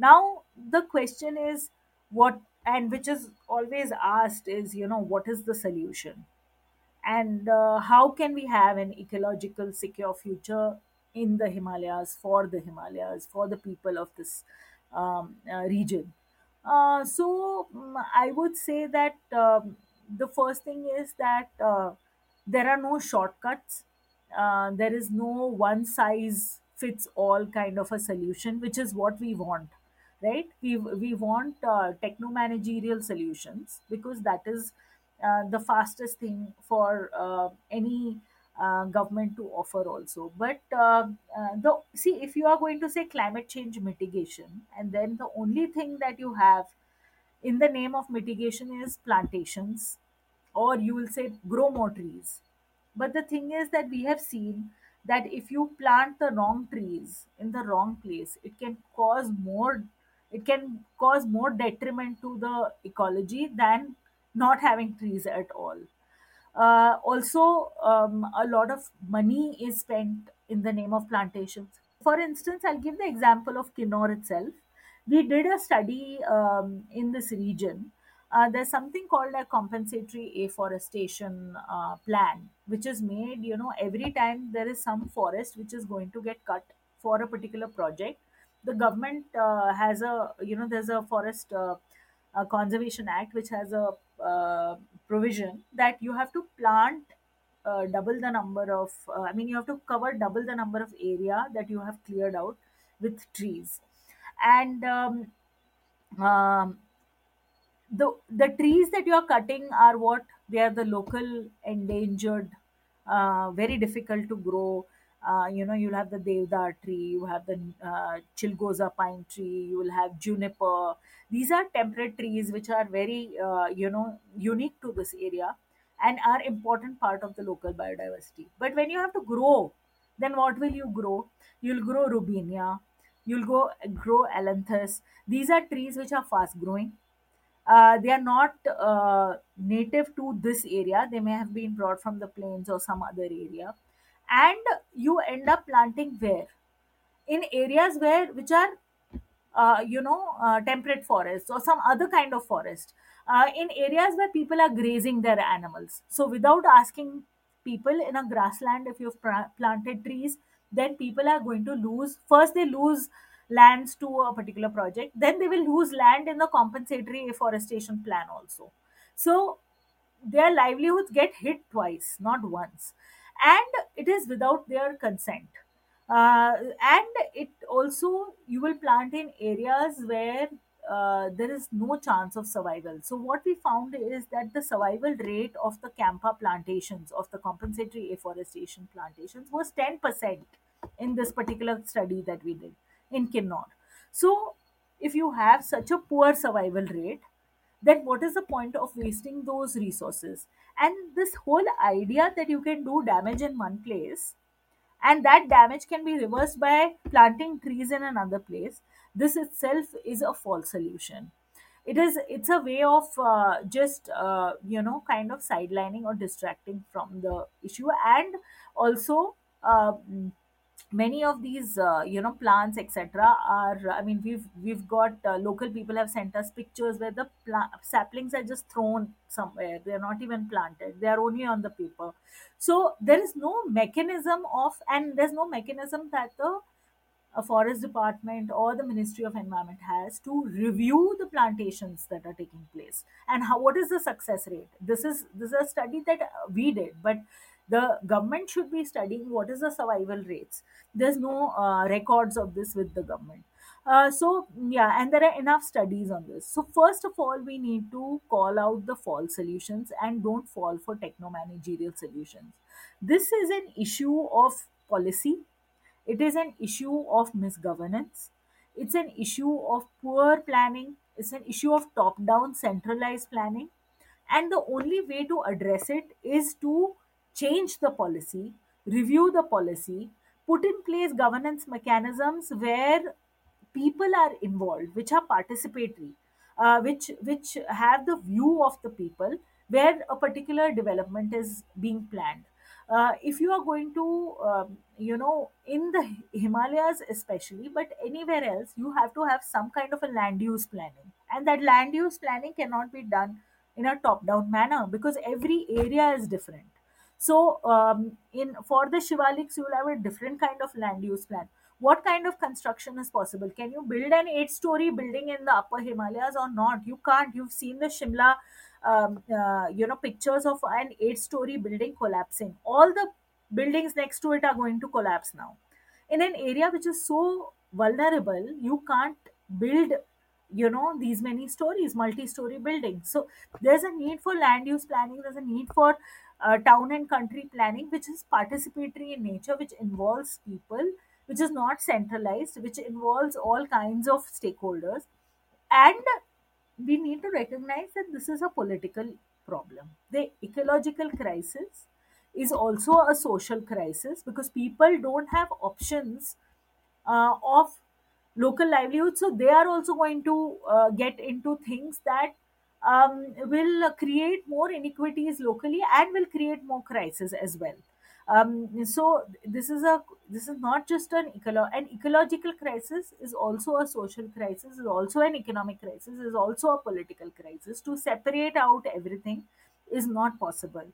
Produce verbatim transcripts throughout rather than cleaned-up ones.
Now the question is what, and which is always asked, is, you know, what is the solution? And uh, how can we have an ecological secure future in the Himalayas, for the Himalayas, for the people of this um, uh, region? Uh, so mm, I would say that um, the first thing is that uh, there are no shortcuts. Uh, there is no one size fits all kind of a solution, which is what we want, right? We we want uh, techno managerial solutions, because that is uh, the fastest thing for uh, any uh, government to offer also. But uh, uh, the see, if you are going to say climate change mitigation, and then the only thing that you have in the name of mitigation is plantations, or you will say grow more trees. But the thing is that we have seen that if you plant the wrong trees in the wrong place, it can cause more it can cause more detriment to the ecology than not having trees at all. Uh, also, um, a lot of money is spent in the name of plantations. For instance, I'll give the example of Kinnaur itself. We did a study um, in this region. Uh, there's something called a compensatory afforestation uh, plan, which is made, you know, every time there is some forest which is going to get cut for a particular project. The government uh, has a, you know, there's a forest uh, uh, conservation act which has a uh, provision that you have to plant uh, double the number of, uh, I mean, you have to cover double the number of area that you have cleared out with trees. And um, um, the the trees that you are cutting are what they are, the local endangered, uh, very difficult to grow. Uh, you know, you'll have the deodar tree, you have the uh, chilgoza pine tree, you will have juniper. These are temperate trees which are very uh, you know unique to this area and are important part of the local biodiversity. But when you have to grow, then what will you grow? You'll grow robinia, you'll go grow alanthus. These are trees which are fast growing. Uh, they are not uh, native to this area. They may have been brought from the plains or some other area. And you end up planting where? In areas where which are uh, you know uh, temperate forests or some other kind of forest, uh, in areas where people are grazing their animals. So without asking people, in a grassland, if you've pra- planted trees, then people are going to lose, first they lose lands to a particular project, then they will lose land in the compensatory afforestation plan also. So their livelihoods get hit twice, not once, and it is without their consent. Uh, and it also, you will plant in areas where uh, there is no chance of survival. So what we found is that the survival rate of the CAMPA plantations, of the compensatory afforestation plantations, was ten percent in this particular study that we did in Kinnaur. So if you have such a poor survival rate, then what is the point of wasting those resources? And this whole idea that you can do damage in one place and that damage can be reversed by planting trees in another place, this itself is a false solution. It is it's a way of uh, just uh, you know kind of sidelining or distracting from the issue. And also, uh, mm, many of these uh, you know plants, etc., are, I mean, we've we've got uh, local people have sent us pictures where the pla- saplings are just thrown somewhere. They're not even planted, they are only on the paper. So there is no mechanism of and there's no mechanism that the a forest department or the Ministry of Environment has to review the plantations that are taking place and how what is the success rate. This is this is a study that uh, we did, but the government should be studying what is the survival rates. There's no uh, records of this with the government. Uh, so yeah, and there are enough studies on this. So first of all, we need to call out the false solutions and don't fall for techno managerial solutions. This is an issue of policy. It is an issue of misgovernance. It's an issue of poor planning. It's an issue of top down centralized planning. And the only way to address it is to change the policy, review the policy, put in place governance mechanisms where people are involved, which are participatory, uh, which which have the view of the people, where a particular development is being planned. Uh, if you are going to, um, you know, in the Hi- Himalayas especially, but anywhere else, you have to have some kind of a land use planning. And that land use planning cannot be done in a top down manner because every area is different. So, um, in for the Shivaliks, you will have a different kind of land use plan. What kind of construction is possible? Can you build an eight story building in the upper Himalayas or not? You can't. You've seen the Shimla um, uh, you know pictures of an eight story building collapsing. All the buildings next to it are going to collapse now. In an area which is so vulnerable, you can't build you know these many stories, multi story buildings. So there's a need for land use planning. There's a need for uh, town and country planning, which is participatory in nature, which involves people, which is not centralized, which involves all kinds of stakeholders. And we need to recognize that this is a political problem. The ecological crisis is also a social crisis because people don't have options uh, of local livelihood. So they are also going to uh, get into things that um, will create more inequities locally and will create more crisis as well. Um, so this is a this is not just an ecolo- an ecological crisis is also a social crisis, is also an economic crisis, is also a political crisis. To separate out everything is not possible.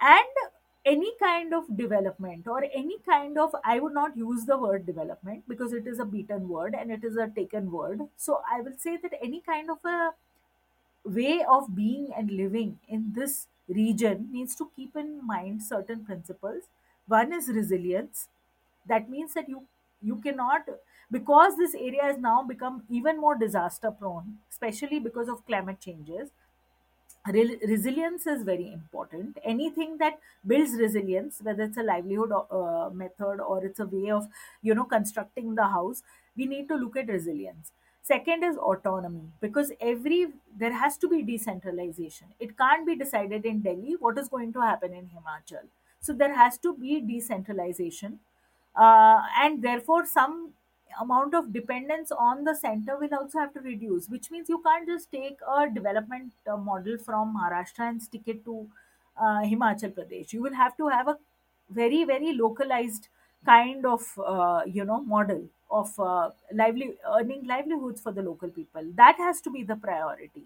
And any kind of development or any kind of, I would not use the word development because it is a beaten word and it is a taken word. So I will say that any kind of a way of being and living in this region needs to keep in mind certain principles. One is resilience. That means that you you cannot, because this area has now become even more disaster prone, especially because of climate changes. Re- resilience is very important. Anything that builds resilience, whether it's a livelihood or, uh, method or it's a way of you know constructing the house, we need to look at resilience. Second is autonomy, because every there has to be decentralization. It can't be decided in Delhi what is going to happen in Himachal. So there has to be decentralization, uh, and therefore some amount of dependence on the center will also have to reduce, which means you can't just take a development uh, model from Maharashtra and stick it to uh, Himachal Pradesh. You will have to have a very, very localized kind of, uh, you know, model of uh, lively earning livelihoods for the local people. That has to be the priority.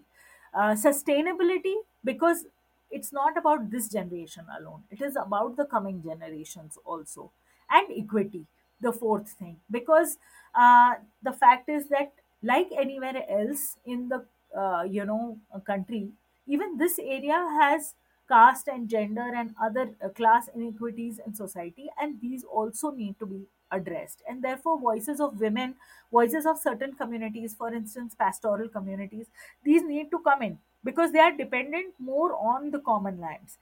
Uh, sustainability, because it's not about this generation alone. It is about the coming generations also. And equity, the fourth thing, because uh, the fact is that like anywhere else in the uh, you know uh, country, even this area has caste and gender and other uh, class inequities in society, and these also need to be addressed. And therefore voices of women, voices of certain communities, for instance pastoral communities, these need to come in because they are dependent more on the common lands.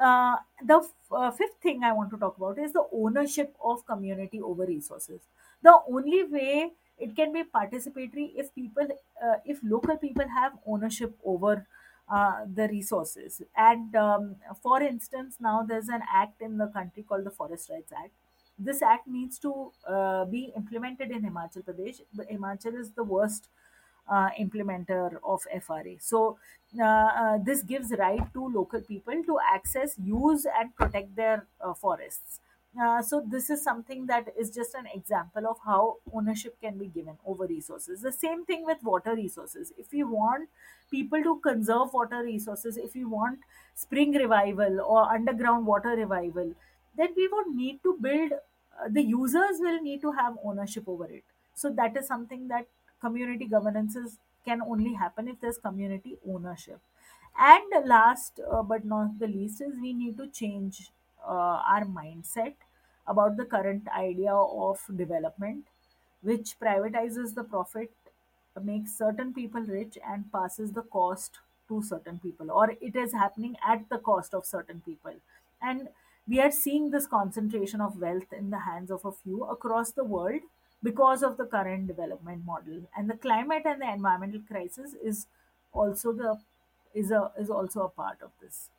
Uh, the f- uh, fifth thing I want to talk about is the ownership of community over resources. The only way it can be participatory if people, uh, if local people have ownership over uh, the resources. And um, for instance, now there's an act in the country called the Forest Rights Act. This act needs to uh, be implemented in Himachal Pradesh. The Himachal is the worst uh, implementer of F R A. So uh, uh, this gives right to local people to access, use, and protect their uh, forests. Uh, so this is something that is just an example of how ownership can be given over resources. The same thing with water resources. If we want people to conserve water resources, if we want spring revival or underground water revival, then we would need to build, uh, the users will need to have ownership over it. So that is something that community governances can only happen if there's community ownership. And the last uh, but not the least is we need to change uh, our mindset about the current idea of development, which privatizes the profit, makes certain people rich, and passes the cost to certain people, or it is happening at the cost of certain people. And we are seeing this concentration of wealth in the hands of a few across the world because of the current development model. And the climate and the environmental crisis is also the is a is also a part of this.